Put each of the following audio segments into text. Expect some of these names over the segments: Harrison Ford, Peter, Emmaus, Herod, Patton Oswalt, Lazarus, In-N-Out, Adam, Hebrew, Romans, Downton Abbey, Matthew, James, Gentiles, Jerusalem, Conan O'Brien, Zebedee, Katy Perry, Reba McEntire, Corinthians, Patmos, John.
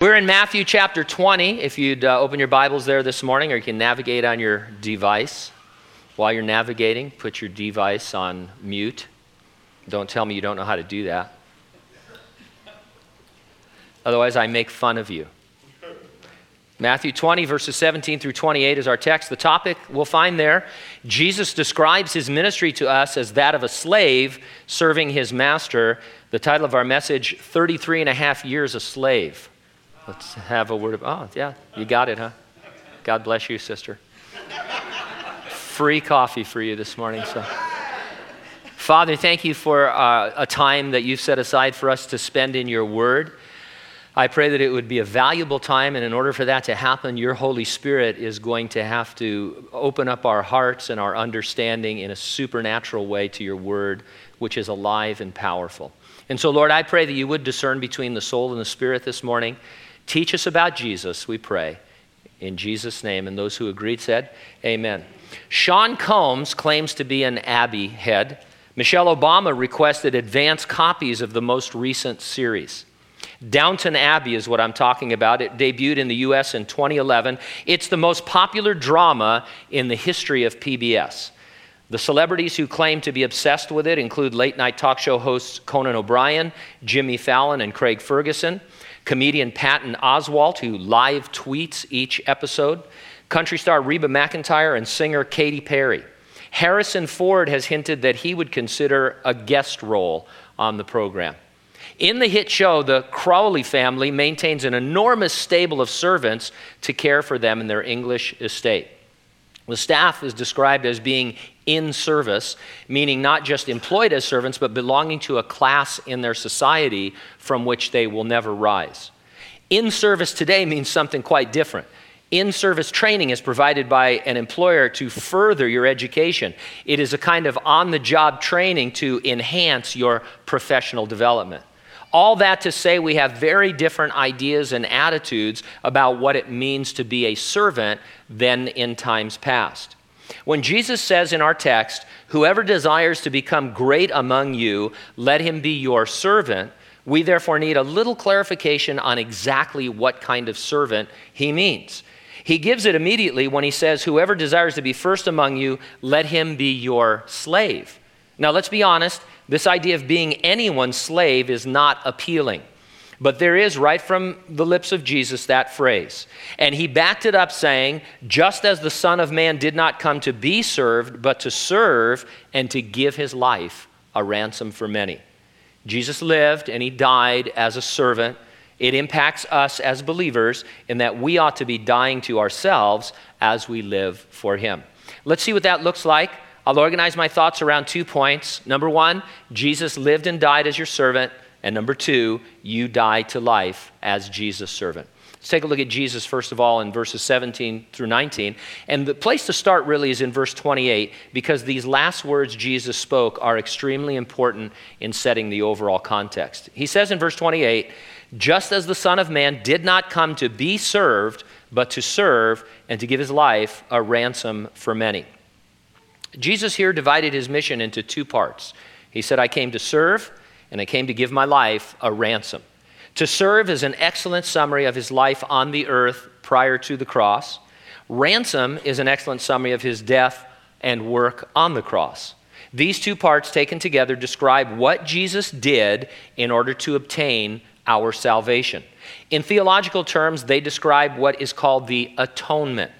We're in Matthew chapter 20, if you'd open your Bibles there this morning, or you can navigate on your device. While you're navigating, put your device on mute. Don't tell me you don't know how to do that. Otherwise, I make fun of you. Matthew 20, verses 17 through 28 is our text. The topic we'll find there, Jesus describes his ministry to us as that of a slave serving his master. The title of our message, 33 and a half years a slave. Let's have a word of, oh, yeah, you got it, huh? God bless you, sister. Free coffee for you this morning. So, Father, thank you for a time that you've set aside for us to spend in your word. I pray that it would be a valuable time, and in order for that to happen, your Holy Spirit is going to have to open up our hearts and our understanding in a supernatural way to your word, which is alive and powerful. And so, Lord, I pray that you would discern between the soul and the spirit this morning. Teach us about Jesus, we pray, in Jesus' name. And those who agreed said, amen. Sean Combs claims to be an Abbey head. Michelle Obama requested advance copies of the most recent series. Downton Abbey is what I'm talking about. It debuted in the U.S. in 2011. It's the most popular drama in the history of PBS. The celebrities who claim to be obsessed with it include late-night talk show hosts Conan O'Brien, Jimmy Fallon, and Craig Ferguson. Comedian Patton Oswalt, who live tweets each episode. Country star Reba McEntire and singer Katy Perry. Harrison Ford has hinted that he would consider a guest role on the program. In the hit show, the Crowley family maintains an enormous stable of servants to care for them in their English estate. The staff is described as being in service, meaning not just employed as servants, but belonging to a class in their society from which they will never rise. In service today means something quite different. In-service training is provided by an employer to further your education. It is a kind of on-the-job training to enhance your professional development. All that to say, we have very different ideas and attitudes about what it means to be a servant than in times past. When Jesus says in our text, "Whoever desires to become great among you, let him be your servant," we therefore need a little clarification on exactly what kind of servant he means. He gives it immediately when he says, "Whoever desires to be first among you, let him be your slave." Now, let's be honest, this idea of being anyone's slave is not appealing. But there is, right from the lips of Jesus, that phrase. And he backed it up saying, "Just as the Son of Man did not come to be served, but to serve and to give his life a ransom for many." Jesus lived and he died as a servant. It impacts us as believers in that we ought to be dying to ourselves as we live for him. Let's see what that looks like. I'll organize my thoughts around 2 points. Number one, Jesus lived and died as your servant. And number two, you die to life as Jesus' servant. Let's take a look at Jesus, first of all, in verses 17 through 19. And the place to start really is in verse 28, because these last words Jesus spoke are extremely important in setting the overall context. He says in verse 28, "Just as the Son of Man did not come to be served, but to serve and to give his life a ransom for many." Jesus here divided his mission into 2 parts. He said, "I came to serve, and I came to give my life a ransom." To serve is an excellent summary of his life on the earth prior to the cross. Ransom is an excellent summary of his death and work on the cross. These 2 parts taken together describe what Jesus did in order to obtain our salvation. In theological terms, they describe what is called the atonement.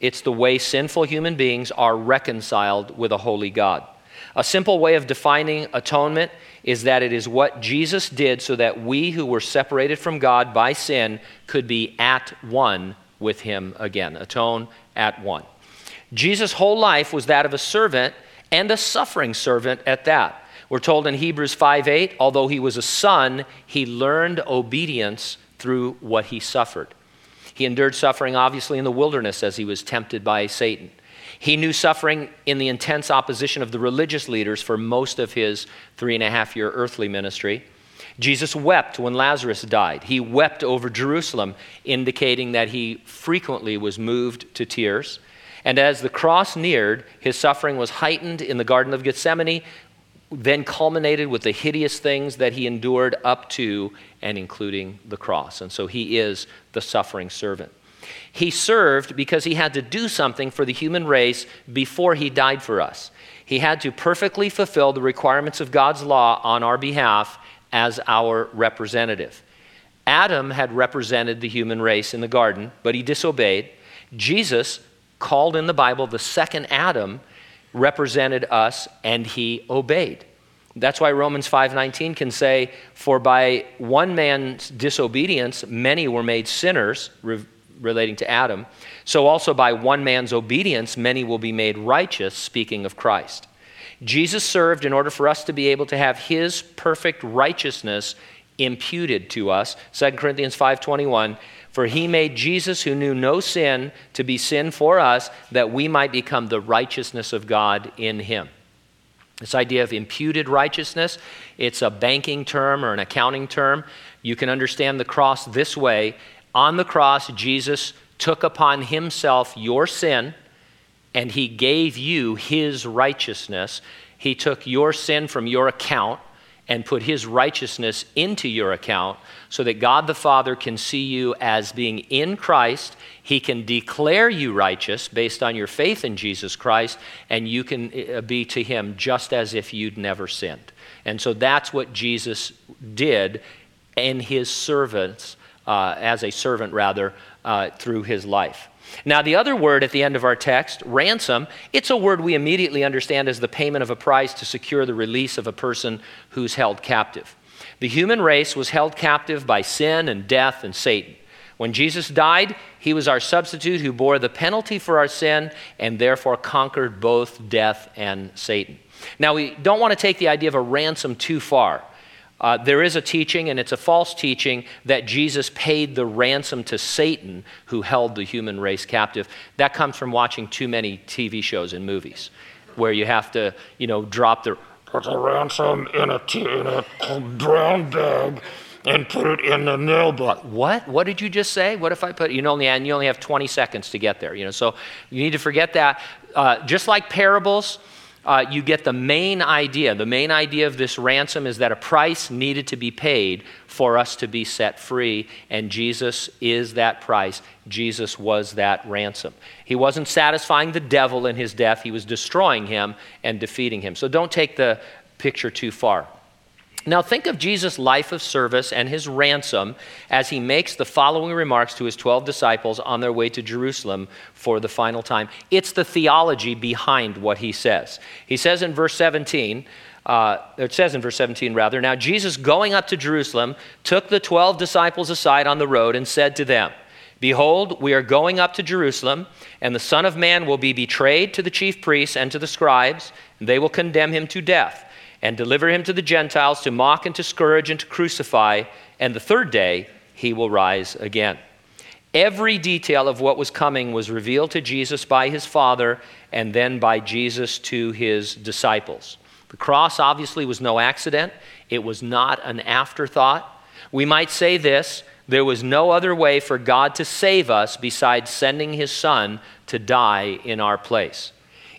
It's the way sinful human beings are reconciled with a holy God. A simple way of defining atonement is that it is what Jesus did so that we who were separated from God by sin could be at one with him again. Atone, at one. Jesus' whole life was that of a servant, and a suffering servant at that. We're told in Hebrews 5:8, although he was a son, he learned obedience through what he suffered. He endured suffering, obviously, in the wilderness as he was tempted by Satan. He knew suffering in the intense opposition of the religious leaders for most of his 3.5-year earthly ministry. Jesus wept when Lazarus died. He wept over Jerusalem, indicating that he frequently was moved to tears. And as the cross neared, his suffering was heightened in the Garden of Gethsemane, then culminated with the hideous things that he endured up to and including the cross. And so he is the suffering servant. He served because he had to do something for the human race before he died for us. He had to perfectly fulfill the requirements of God's law on our behalf as our representative. Adam had represented the human race in the garden, but he disobeyed. Jesus, called in the Bible the second Adam, represented us and he obeyed. That's why Romans 5:19 can say, for by one man's disobedience, many were made sinners, relating to Adam. So also by one man's obedience, many will be made righteous, speaking of Christ. Jesus served in order for us to be able to have his perfect righteousness imputed to us. 2 Corinthians 5:21, for he made Jesus who knew no sin to be sin for us, that we might become the righteousness of God in him. This idea of imputed righteousness, it's a banking term or an accounting term. You can understand the cross this way. On the cross, Jesus took upon himself your sin, and he gave you his righteousness. He took your sin from your account and put his righteousness into your account so that God the Father can see you as being in Christ. He can declare you righteous based on your faith in Jesus Christ, and you can be to him just as if you'd never sinned. And so that's what Jesus did in his servants, as a servant, through his life. Now, the other word at the end of our text, ransom, it's a word we immediately understand as the payment of a price to secure the release of a person who's held captive. The human race was held captive by sin and death and Satan. When Jesus died, he was our substitute who bore the penalty for our sin and therefore conquered both death and Satan. Now, we don't want to take the idea of a ransom too far. There is a teaching, and it's a false teaching, that Jesus paid the ransom to Satan who held the human race captive. That comes from watching too many TV shows and movies where you have to, drop the ransom in a brown bag and put it in the nail box. What? What did you just say? What if I put, and you only have 20 seconds to get there, so you need to forget that. Just like parables, you get the main idea. The main idea of this ransom is that a price needed to be paid for us to be set free, and Jesus is that price. Jesus was that ransom. He wasn't satisfying the devil in his death. He was destroying him and defeating him. So don't take the picture too far. Now think of Jesus' life of service and his ransom as he makes the following remarks to his 12 disciples on their way to Jerusalem for the final time. It's the theology behind what he says. He says in verse 17, now Jesus, going up to Jerusalem, took the 12 disciples aside on the road and said to them, behold, we are going up to Jerusalem, and the Son of Man will be betrayed to the chief priests and to the scribes, and they will condemn him to death and deliver him to the Gentiles to mock and to scourge and to crucify, and the third day he will rise again. Every detail of what was coming was revealed to Jesus by his Father and then by Jesus to his disciples. The cross obviously was no accident. It was not an afterthought. We might say this: there was no other way for God to save us besides sending his Son to die in our place.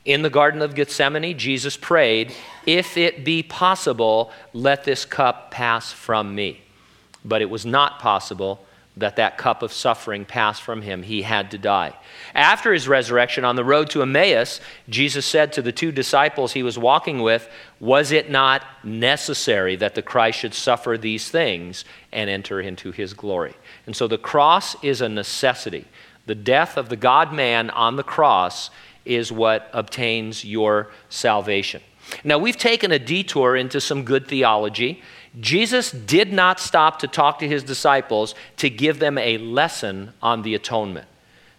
In the Garden of Gethsemane, Jesus prayed, if it be possible, let this cup pass from me. But it was not possible that cup of suffering passed from him. He had to die. After his resurrection on the road to Emmaus, Jesus said to the two disciples he was walking with, was it not necessary that the Christ should suffer these things and enter into his glory? And so the cross is a necessity. The death of the God-man on the cross is what obtains your salvation. Now, we've taken a detour into some good theology. Jesus did not stop to talk to his disciples to give them a lesson on the atonement.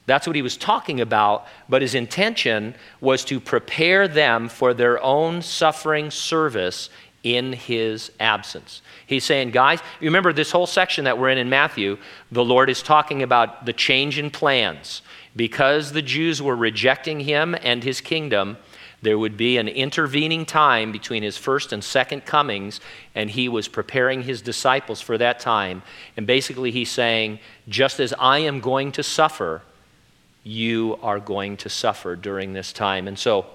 That's what he was talking about, but his intention was to prepare them for their own suffering service in his absence. He's saying, guys, you remember this whole section that we're in Matthew, the Lord is talking about the change in plans. Because the Jews were rejecting him and his kingdom, there would be an intervening time between his first and second comings, and he was preparing his disciples for that time. And basically he's saying, just as I am going to suffer, you are going to suffer during this time. And so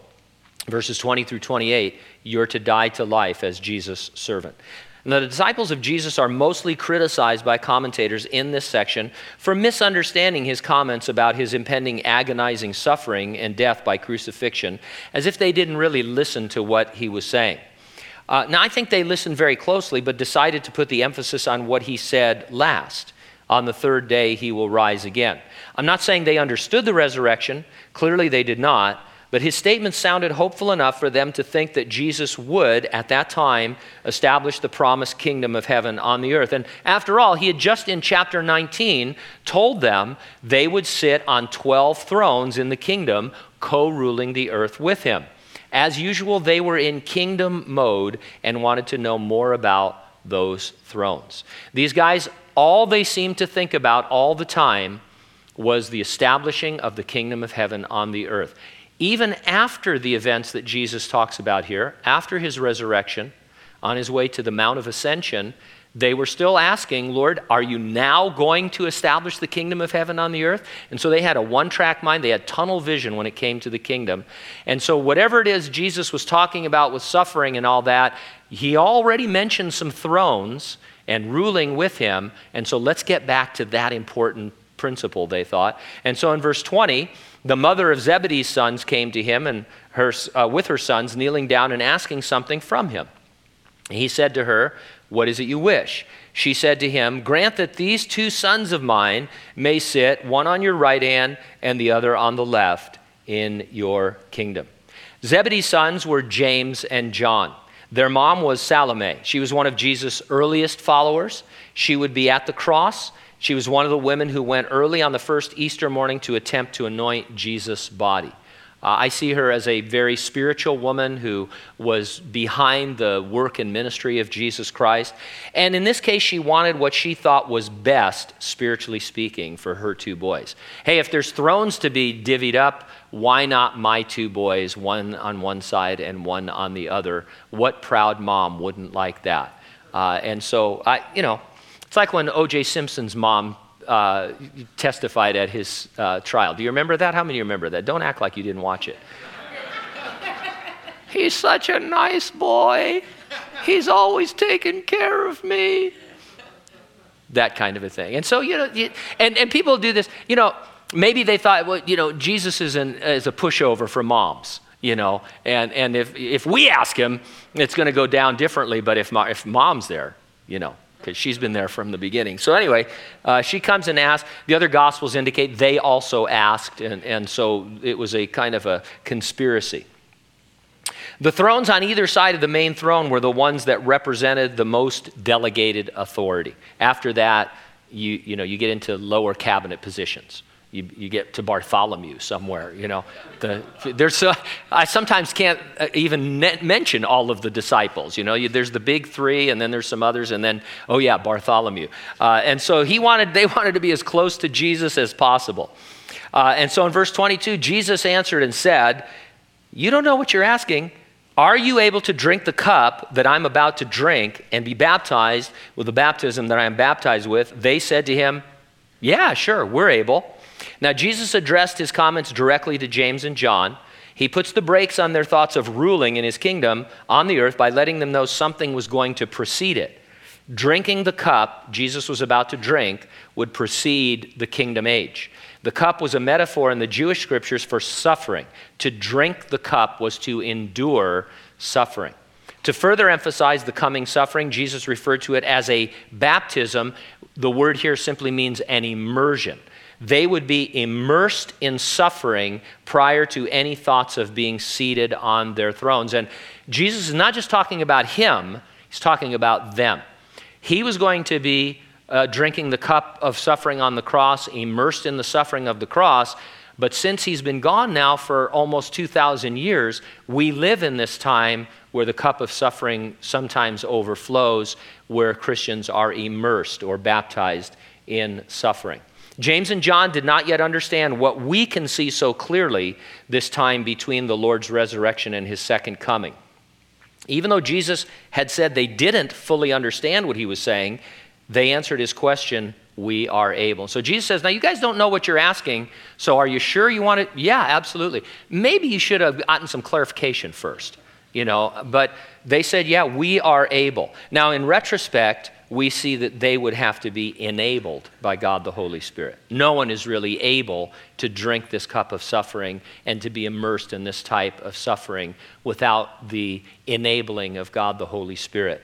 verses 20 through 28, you're to die to life as Jesus' servant. Now, the disciples of Jesus are mostly criticized by commentators in this section for misunderstanding his comments about his impending agonizing suffering and death by crucifixion, as if they didn't really listen to what he was saying. Now, I think they listened very closely, but decided to put the emphasis on what he said last. On the third day, he will rise again. I'm not saying they understood the resurrection. Clearly, they did not. But his statement sounded hopeful enough for them to think that Jesus would, at that time, establish the promised kingdom of heaven on the earth. And after all, he had just in chapter 19 told them they would sit on 12 thrones in the kingdom, co-ruling the earth with him. As usual, they were in kingdom mode and wanted to know more about those thrones. These guys, all they seemed to think about all the time was the establishing of the kingdom of heaven on the earth. Even after the events that Jesus talks about here, after his resurrection, on his way to the Mount of Ascension, they were still asking, Lord, are you now going to establish the kingdom of heaven on the earth? And so they had a one-track mind. They had tunnel vision when it came to the kingdom. And so whatever it is Jesus was talking about with suffering and all that, he already mentioned some thrones and ruling with him. And so let's get back to that important principle, they thought. And so in verse 20, the mother of Zebedee's sons came to him and with her sons, kneeling down and asking something from him. He said to her, "What is it you wish?" She said to him, "Grant that these two sons of mine may sit, one on your right hand and the other on the left, in your kingdom." Zebedee's sons were James and John. Their mom was Salome. She was one of Jesus' earliest followers. She would be at the cross. She was one of the women who went early on the first Easter morning to attempt to anoint Jesus' body. I see her as a very spiritual woman who was behind the work and ministry of Jesus Christ. And in this case, she wanted what she thought was best, spiritually speaking, for her two boys. Hey, if there's thrones to be divvied up, why not my two boys, one on one side and one on the other? What proud mom wouldn't like that? It's like when O.J. Simpson's mom testified at his trial. Do you remember that? How many of you remember that? Don't act like you didn't watch it. He's such a nice boy. He's always taking care of me. That kind of a thing. And so, and people do this. Maybe they thought, Jesus is a pushover for moms. And if we ask him, it's going to go down differently. But if mom's there, because she's been there from the beginning. So anyway, she comes and asks. The other Gospels indicate they also asked, and so it was a kind of a conspiracy. The thrones on either side of the main throne were the ones that represented the most delegated authority. After that, you get into lower cabinet positions. You get to Bartholomew somewhere, I sometimes can't even mention all of the disciples. There's the big three, and then there's some others, and then Bartholomew. And so they wanted to be as close to Jesus as possible. And so in verse 22, Jesus answered and said, "You don't know what you're asking. Are you able to drink the cup that I'm about to drink and be baptized with the baptism that I am baptized with?" They said to him, "Yeah, sure, we're able." Now, Jesus addressed his comments directly to James and John. He puts the brakes on their thoughts of ruling in his kingdom on the earth by letting them know something was going to precede it. Drinking the cup Jesus was about to drink would precede the kingdom age. The cup was a metaphor in the Jewish scriptures for suffering. To drink the cup was to endure suffering. To further emphasize the coming suffering, Jesus referred to it as a baptism. The word here simply means an immersion. They would be immersed in suffering prior to any thoughts of being seated on their thrones. And Jesus is not just talking about him, he's talking about them. He was going to be drinking the cup of suffering on the cross, immersed in the suffering of the cross. But since he's been gone now for almost 2,000 years, we live in this time where the cup of suffering sometimes overflows, where Christians are immersed or baptized in suffering. James and John did not yet understand what we can see so clearly this time between the Lord's resurrection and his second coming. Even though Jesus had said they didn't fully understand what he was saying, They answered his question, we are able. So Jesus says, now you guys don't know what you're asking, so are you sure you want it? Yeah, absolutely. Maybe you should have gotten some clarification first, but they said, yeah, we are able. Now in retrospect, we see that they would have to be enabled by God the Holy Spirit. No one is really able to drink this cup of suffering and to be immersed in this type of suffering without the enabling of God the Holy Spirit.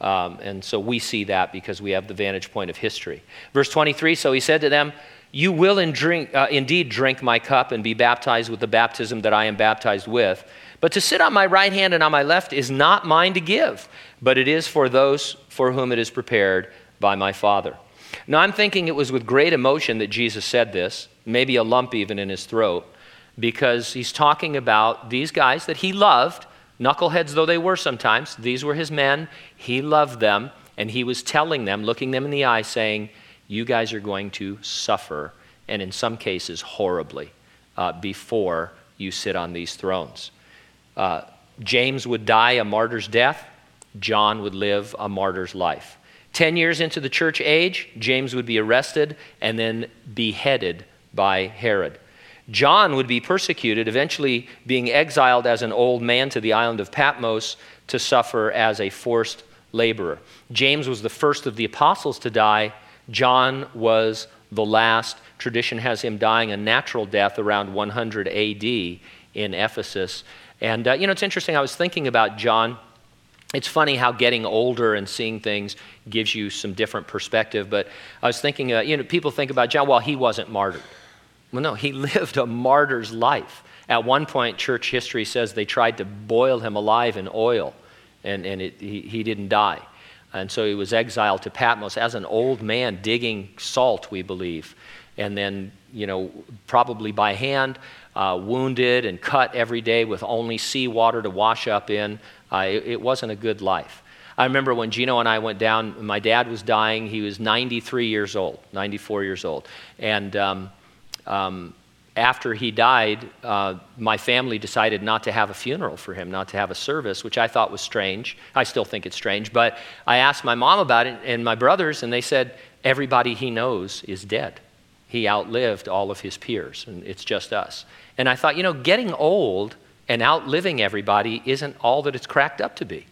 And so we see that because we have the vantage point of history. Verse 23, so he said to them, you will indeed drink my cup and be baptized with the baptism that I am baptized with. But to sit on my right hand and on my left is not mine to give, but it is for those for whom it is prepared by my Father. Now I'm thinking it was with great emotion that Jesus said this, maybe a lump even in his throat, because he's talking about these guys that he loved, knuckleheads though they were sometimes. These were his men. He loved them, and he was telling them, looking them in the eye, saying, you guys are going to suffer, and in some cases horribly, before you sit on these thrones. James would die a martyr's death. John would live a martyr's life. 10 years into the church age, James would be arrested and then beheaded by Herod. John would be persecuted, eventually being exiled as an old man to the island of Patmos to suffer as a forced laborer. James was the first of the apostles to die. John was the last. Tradition has him dying a natural death around 100 AD in Ephesus. And it's interesting, I was thinking about John. It's funny how getting older and seeing things gives you some different perspective, but I was thinking, people think about John, well, he wasn't martyred. Well, no, he lived a martyr's life. At one point, church history says they tried to boil him alive in oil, and he didn't die. And so he was exiled to Patmos as an old man digging salt, we believe. And then, probably by hand, wounded and cut every day with only seawater to wash up in. It wasn't a good life. I remember when Gino and I went down, my dad was dying. He was 94 years old. And after he died, my family decided not to have a funeral for him, not to have a service, which I thought was strange. I still think it's strange, but I asked my mom about it and my brothers, and they said, everybody he knows is dead. He outlived all of his peers, and it's just us. And I thought, getting old and outliving everybody isn't all that it's cracked up to be,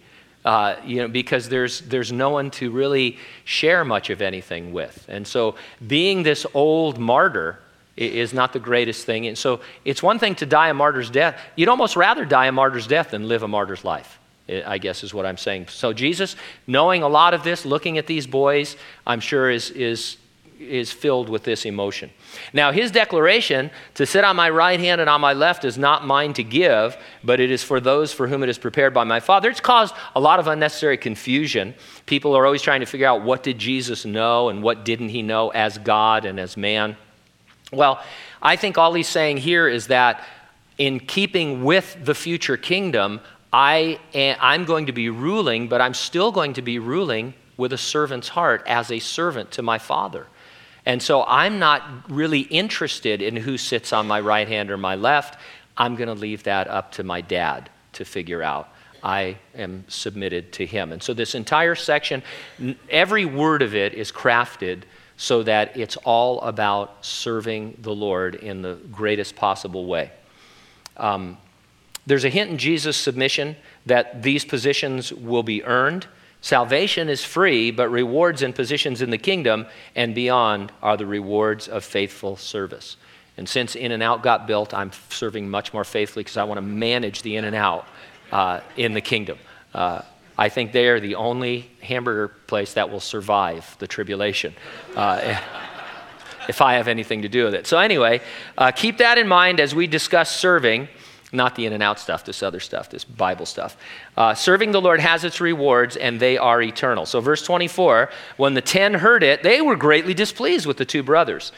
because there's no one to really share much of anything with. And so being this old martyr is not the greatest thing. And so it's one thing to die a martyr's death. You'd almost rather die a martyr's death than live a martyr's life, I guess is what I'm saying. So Jesus, knowing a lot of this, looking at these boys, I'm sure is filled with this emotion. Now his declaration, to sit on my right hand and on my left is not mine to give, but it is for those for whom it is prepared by my Father. It's caused a lot of unnecessary confusion. People are always trying to figure out what did Jesus know and what didn't he know as God and as man. Well, I think all he's saying here is that in keeping with the future kingdom, I'm going to be ruling, but I'm still going to be ruling with a servant's heart as a servant to my Father. And so I'm not really interested in who sits on my right hand or my left. I'm going to leave that up to my dad to figure out. I am submitted to him. And so this entire section, every word of it is crafted so that it's all about serving the Lord in the greatest possible way. There's a hint in Jesus' submission that these positions will be earned. Salvation is free, but rewards and positions in the kingdom and beyond are the rewards of faithful service. And since In-N-Out got built, I'm serving much more faithfully because I want to manage the In-N-Out in the kingdom. I think they are the only hamburger place that will survive the tribulation, if I have anything to do with it. So anyway, keep that in mind as we discuss serving, not the In-N-Out stuff, this other stuff, this Bible stuff. Serving the Lord has its rewards, and they are eternal. So verse 24, when the 10 heard it, they were greatly displeased with the two brothers.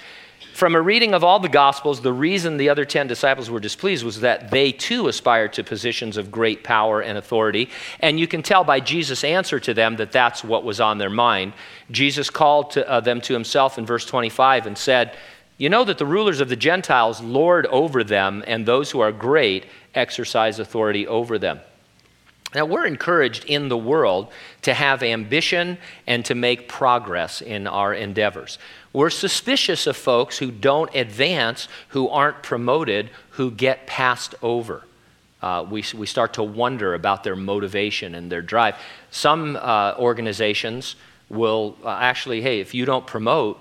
From a reading of all the Gospels, the reason the other 10 disciples were displeased was that they too aspired to positions of great power and authority. And you can tell by Jesus' answer to them that that's what was on their mind. Jesus called them to himself in verse 25 and said, you know that the rulers of the Gentiles lord over them, and those who are great exercise authority over them. Now, we're encouraged in the world to have ambition and to make progress in our endeavors. We're suspicious of folks who don't advance, who aren't promoted, who get passed over. We start to wonder about their motivation and their drive. Some organizations will actually, hey, if you don't promote,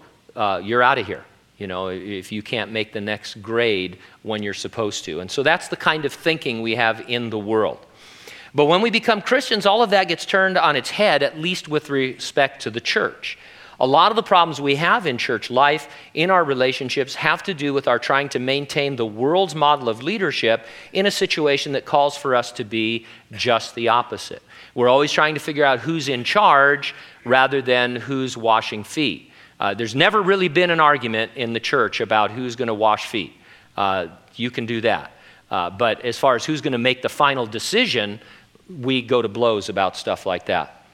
you're out of here. You know, if you can't make the next grade when you're supposed to. And so that's the kind of thinking we have in the world. But when we become Christians, all of that gets turned on its head, at least with respect to the church. A lot of the problems we have in church life, in our relationships, have to do with our trying to maintain the world's model of leadership in a situation that calls for us to be just the opposite. We're always trying to figure out who's in charge rather than who's washing feet. There's never really been an argument in the church about who's going to wash feet. You can do that. But as far as who's going to make the final decision, we go to blows about stuff like that.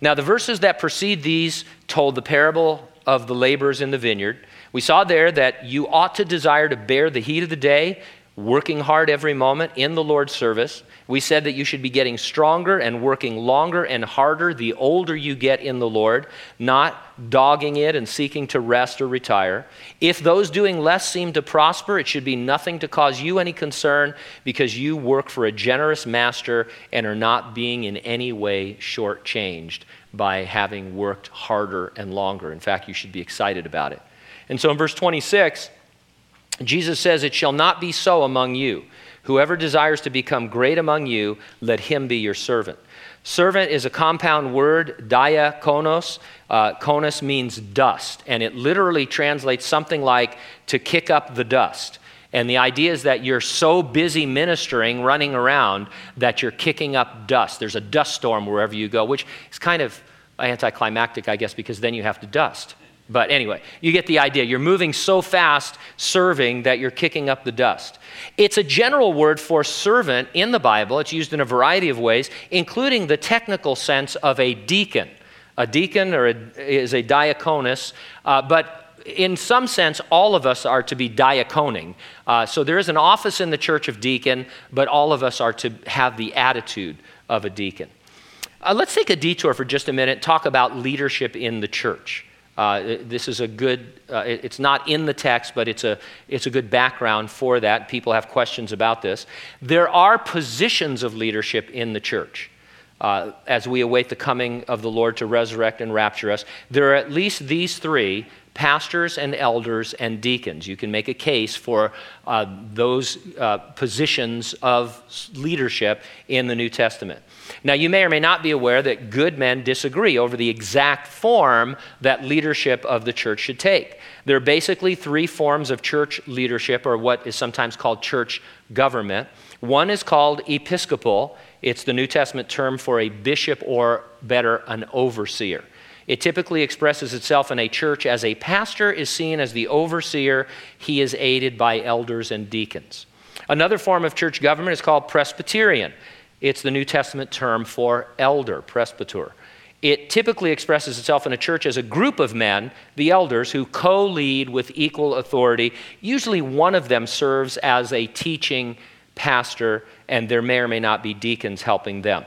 Now, the verses that precede these told the parable of the laborers in the vineyard. We saw there that you ought to desire to bear the heat of the day, working hard every moment in the Lord's service. We said that you should be getting stronger and working longer and harder the older you get in the Lord, not dogging it and seeking to rest or retire. If those doing less seem to prosper, it should be nothing to cause you any concern because you work for a generous master and are not being in any way shortchanged by having worked harder and longer. In fact, you should be excited about it. And so in verse 26, Jesus says, "It shall not be so among you. Whoever desires to become great among you, let him be your servant." Servant is a compound word, diakonos. Konos means dust, and it literally translates something like to kick up the dust. And the idea is that you're so busy ministering, running around, that you're kicking up dust. There's a dust storm wherever you go, which is kind of anticlimactic, I guess, because then you have to dust. But anyway, you get the idea. You're moving so fast serving that you're kicking up the dust. It's a general word for servant in the Bible. It's used in a variety of ways, including the technical sense of a deacon. A deacon is a diaconus, but in some sense, all of us are to be diaconing. So there is an office in the church of deacon, but all of us are to have the attitude of a deacon. Let's take a detour for just a minute, talk about leadership in the church. This is a good, it's not in the text, but it's a good background for that. People have questions about this. There are positions of leadership in the church. As we await the coming of the Lord to resurrect and rapture us, there are at least these three: pastors and elders and deacons. You can make a case for those positions of leadership in the New Testament. Now, you may or may not be aware that good men disagree over the exact form that leadership of the church should take. There are basically three forms of church leadership, or what is sometimes called church government. One is called episcopal. It's the New Testament term for a bishop, or better, an overseer. It typically expresses itself in a church as a pastor is seen as the overseer. He is aided by elders and deacons. Another form of church government is called Presbyterian. It's the New Testament term for elder, presbyter. It typically expresses itself in a church as a group of men, the elders, who co-lead with equal authority. Usually one of them serves as a teaching pastor, and there may or may not be deacons helping them.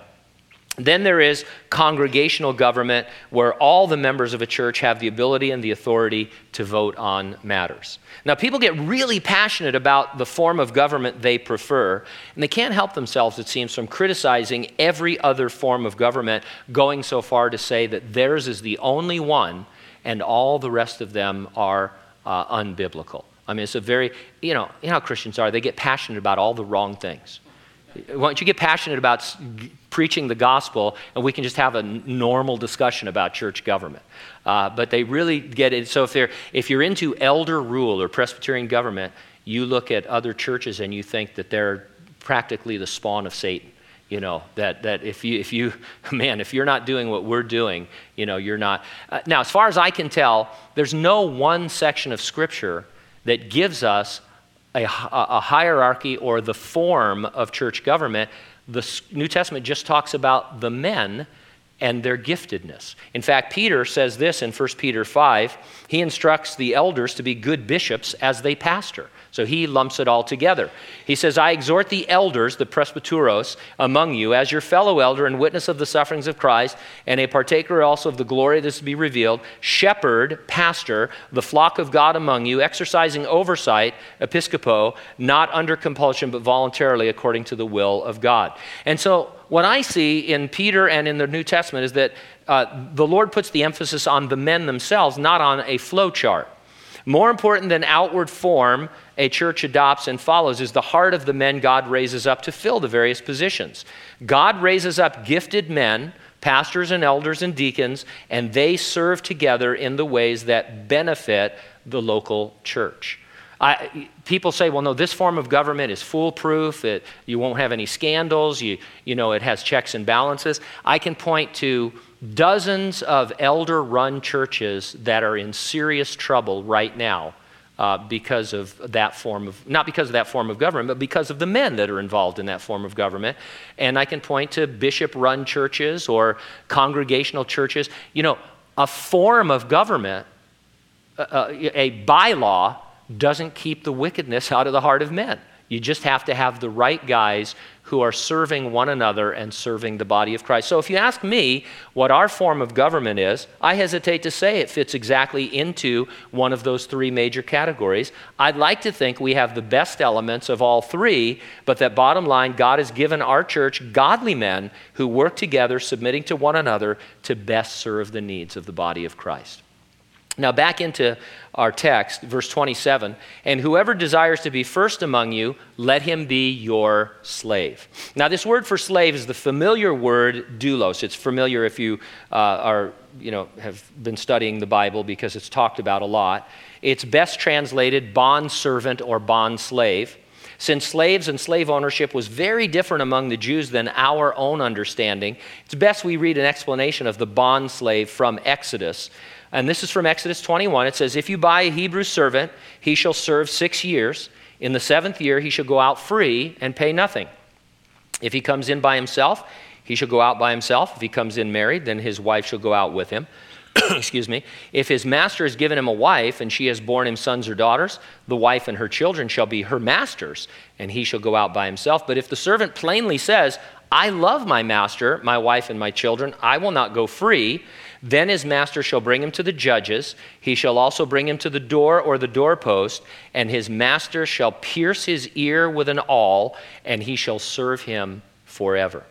Then there is congregational government, where all the members of a church have the ability and the authority to vote on matters. Now, people get really passionate about the form of government they prefer, and they can't help themselves, it seems, from criticizing every other form of government, going so far to say that theirs is the only one and all the rest of them are unbiblical. I mean, it's a very, you know how Christians are. They get passionate about all the wrong things. Why don't you get passionate about preaching the gospel, and we can just have a normal discussion about church government? But they really get it. So if you're into elder rule or Presbyterian government, you look at other churches and you think that they're practically the spawn of Satan. You know, that if you're not doing what we're doing, you know, you're not. Now, as far as I can tell, there's no one section of Scripture that gives us a hierarchy or the form of church government. The New Testament just talks about the men and their giftedness. In fact, Peter says this in 1 Peter 5, he instructs the elders to be good bishops as they pastor. So he lumps it all together. He says, I exhort the elders, the presbyteros, among you, as your fellow elder and witness of the sufferings of Christ, and a partaker also of the glory that is to be revealed, shepherd, pastor, the flock of God among you, exercising oversight, episcopo, not under compulsion, but voluntarily according to the will of God. And so what I see in Peter and in the New Testament is that the Lord puts the emphasis on the men themselves, not on a flow chart. More important than outward form a church adopts and follows is the heart of the men God raises up to fill the various positions. God raises up gifted men, pastors and elders and deacons, and they serve together in the ways that benefit the local church. People say, well, no, this form of government is foolproof. You won't have any scandals. You know, it has checks and balances. I can point to dozens of elder-run churches that are in serious trouble right now because of that form of, not because of that form of government, but because of the men that are involved in that form of government. And I can point to bishop-run churches or congregational churches. You know, a form of government, a bylaw, doesn't keep the wickedness out of the heart of men. You just have to have the right guys who are serving one another and serving the body of Christ. So if you ask me what our form of government is, I hesitate to say it fits exactly into one of those three major categories. I'd like to think we have the best elements of all three, but that bottom line, God has given our church godly men who work together, submitting to one another to best serve the needs of the body of Christ. Now back into our text, verse 27, and whoever desires to be first among you, let him be your slave. Now this word for slave is the familiar word doulos. It's familiar if you have been studying the Bible because it's talked about a lot. It's best translated bondservant or bondslave. Since slaves and slave ownership was very different among the Jews than our own understanding, it's best we read an explanation of the bond slave from Exodus. And this is from Exodus 21. It says, if you buy a Hebrew servant, he shall serve 6 years. In the seventh year, he shall go out free and pay nothing. If he comes in by himself, he shall go out by himself. If he comes in married, then his wife shall go out with him. Excuse me. If his master has given him a wife and she has borne him sons or daughters, the wife and her children shall be her master's, and he shall go out by himself. But if the servant plainly says, I love my master, my wife, and my children, I will not go free, then his master shall bring him to the judges. He shall also bring him to the door or the doorpost, and his master shall pierce his ear with an awl, and he shall serve him forever.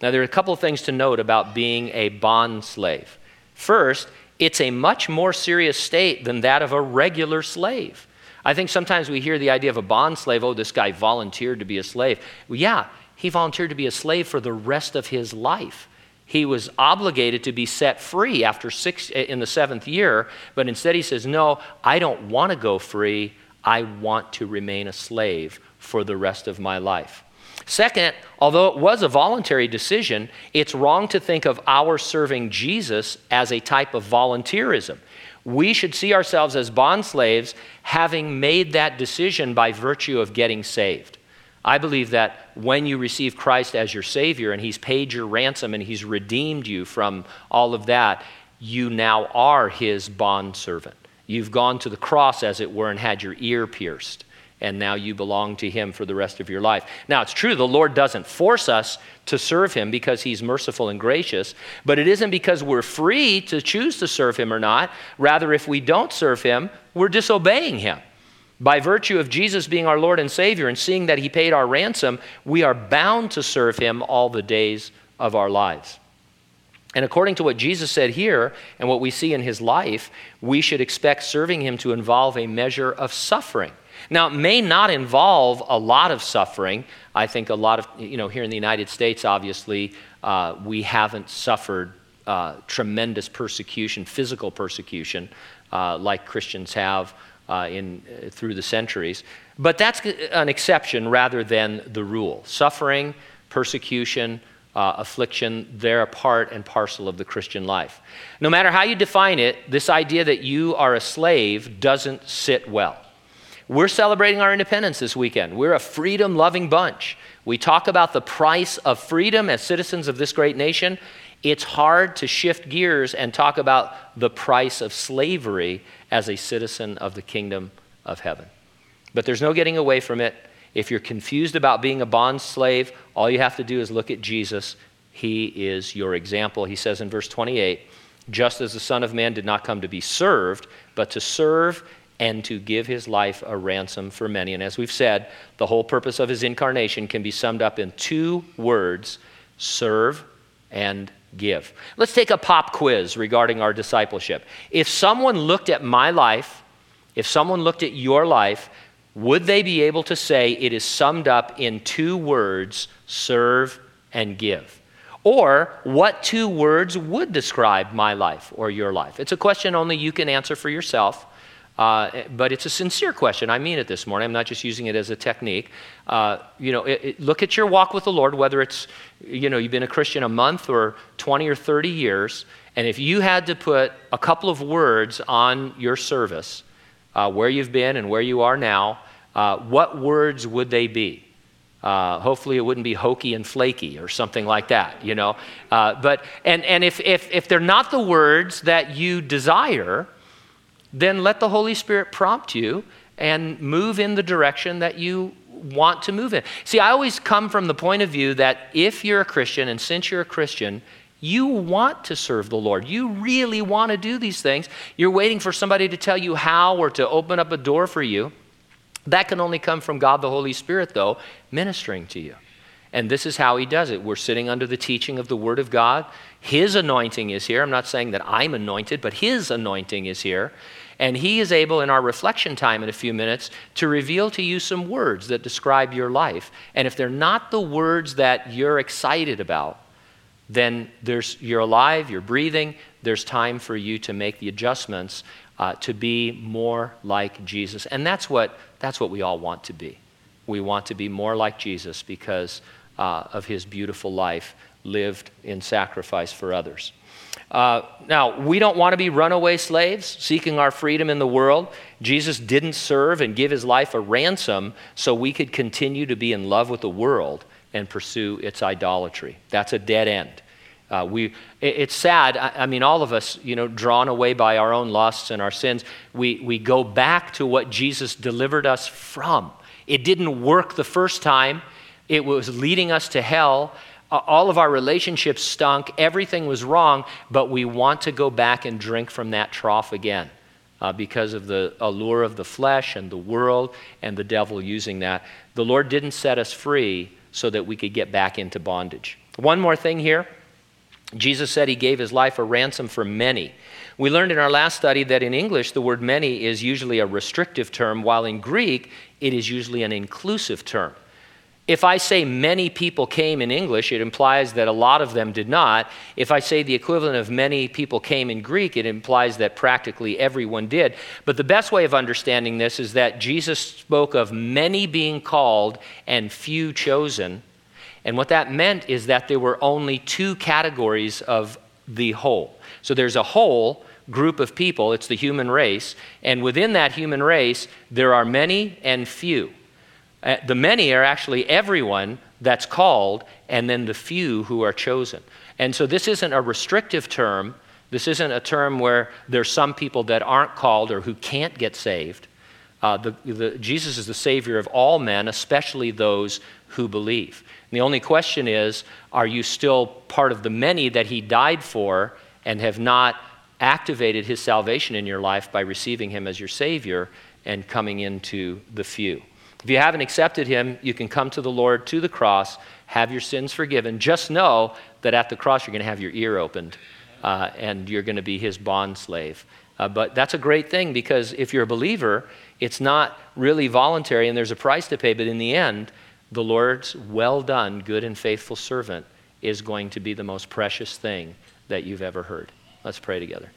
Now, there are a couple of things to note about being a bond slave. First, it's a much more serious state than that of a regular slave. I think sometimes we hear the idea of a bond slave, oh, this guy volunteered to be a slave. Well, yeah, he volunteered to be a slave for the rest of his life. He was obligated to be set free in the seventh year, but instead he says, no, I don't want to go free. I want to remain a slave for the rest of my life. Second, although it was a voluntary decision, it's wrong to think of our serving Jesus as a type of volunteerism. We should see ourselves as bond slaves having made that decision by virtue of getting saved. I believe that when you receive Christ as your Savior and He's paid your ransom and He's redeemed you from all of that, you now are His bondservant. You've gone to the cross, as it were, and had your ear pierced, and now you belong to Him for the rest of your life. Now, it's true the Lord doesn't force us to serve Him because He's merciful and gracious, but it isn't because we're free to choose to serve Him or not. Rather, if we don't serve Him, we're disobeying Him. By virtue of Jesus being our Lord and Savior and seeing that He paid our ransom, we are bound to serve Him all the days of our lives. And according to what Jesus said here and what we see in His life, we should expect serving Him to involve a measure of suffering. Now, it may not involve a lot of suffering. I think a lot of, here in the United States, obviously, we haven't suffered tremendous persecution, physical persecution, like Christians have through the centuries. But that's an exception rather than the rule. Suffering, persecution, affliction, they're a part and parcel of the Christian life. No matter how you define it, this idea that you are a slave doesn't sit well. We're celebrating our independence this weekend. We're a freedom-loving bunch. We talk about the price of freedom as citizens of this great nation. It's hard to shift gears and talk about the price of slavery as a citizen of the kingdom of heaven. But there's no getting away from it. If you're confused about being a bond slave, all you have to do is look at Jesus. He is your example. He says in verse 28, just as the Son of Man did not come to be served, but to serve and to give his life a ransom for many. And as we've said, the whole purpose of his incarnation can be summed up in two words, serve and give. Let's take a pop quiz regarding our discipleship. If someone looked at my life, if someone looked at your life, would they be able to say it is summed up in two words, serve and give? Or what two words would describe my life or your life? It's a question only you can answer for yourself, but it's a sincere question. I mean it this morning. I'm not just using it as a technique. Look at your walk with the Lord, whether it's, you've been a Christian a month or 20 or 30 years, and if you had to put a couple of words on your service, where you've been and where you are now, what words would they be? Hopefully it wouldn't be hokey and flaky or something like that, But if they're not the words that you desire, then let the Holy Spirit prompt you and move in the direction that you want to move in. See, I always come from the point of view that if you're a Christian and since you're a Christian, you want to serve the Lord. You really want to do these things. You're waiting for somebody to tell you how or to open up a door for you. That can only come from God the Holy Spirit, though, ministering to you. And this is how he does it. We're sitting under the teaching of the Word of God. His anointing is here. I'm not saying that I'm anointed, but his anointing is here. And he is able, in our reflection time in a few minutes, to reveal to you some words that describe your life. And if they're not the words that you're excited about, then you're alive, you're breathing, there's time for you to make the adjustments to be more like Jesus. And that's what we all want to be. We want to be more like Jesus because of his beautiful life lived in sacrifice for others. Now, we don't want to be runaway slaves seeking our freedom in the world. Jesus didn't serve and give his life a ransom so we could continue to be in love with the world and pursue its idolatry. That's a dead end. It's sad. I mean, all of us, drawn away by our own lusts and our sins, we go back to what Jesus delivered us from. It didn't work the first time. It was leading us to hell. All of our relationships stunk. Everything was wrong, but we want to go back and drink from that trough again because of the allure of the flesh and the world and the devil using that. The Lord didn't set us free so that we could get back into bondage. One more thing here. Jesus said he gave his life a ransom for many. We learned in our last study that in English, the word many is usually a restrictive term, while in Greek, it is usually an inclusive term. If I say many people came in English, it implies that a lot of them did not. If I say the equivalent of many people came in Greek, it implies that practically everyone did. But the best way of understanding this is that Jesus spoke of many being called and few chosen. And what that meant is that there were only two categories of the whole. So there's a whole group of people, it's the human race, and within that human race, there are many and few. The many are actually everyone that's called, and then the few who are chosen. And so this isn't a restrictive term. This isn't a term where there's some people that aren't called or who can't get saved. Jesus is the Savior of all men, especially those who believe. And the only question is, are you still part of the many that he died for and have not activated his salvation in your life by receiving him as your Savior and coming into the few? If you haven't accepted him, you can come to the Lord, to the cross, have your sins forgiven. Just know that at the cross, you're going to have your ear opened and you're going to be his bond slave. But that's a great thing, because if you're a believer, it's not really voluntary and there's a price to pay, but in the end, the Lord's well done, good and faithful servant is going to be the most precious thing that you've ever heard. Let's pray together.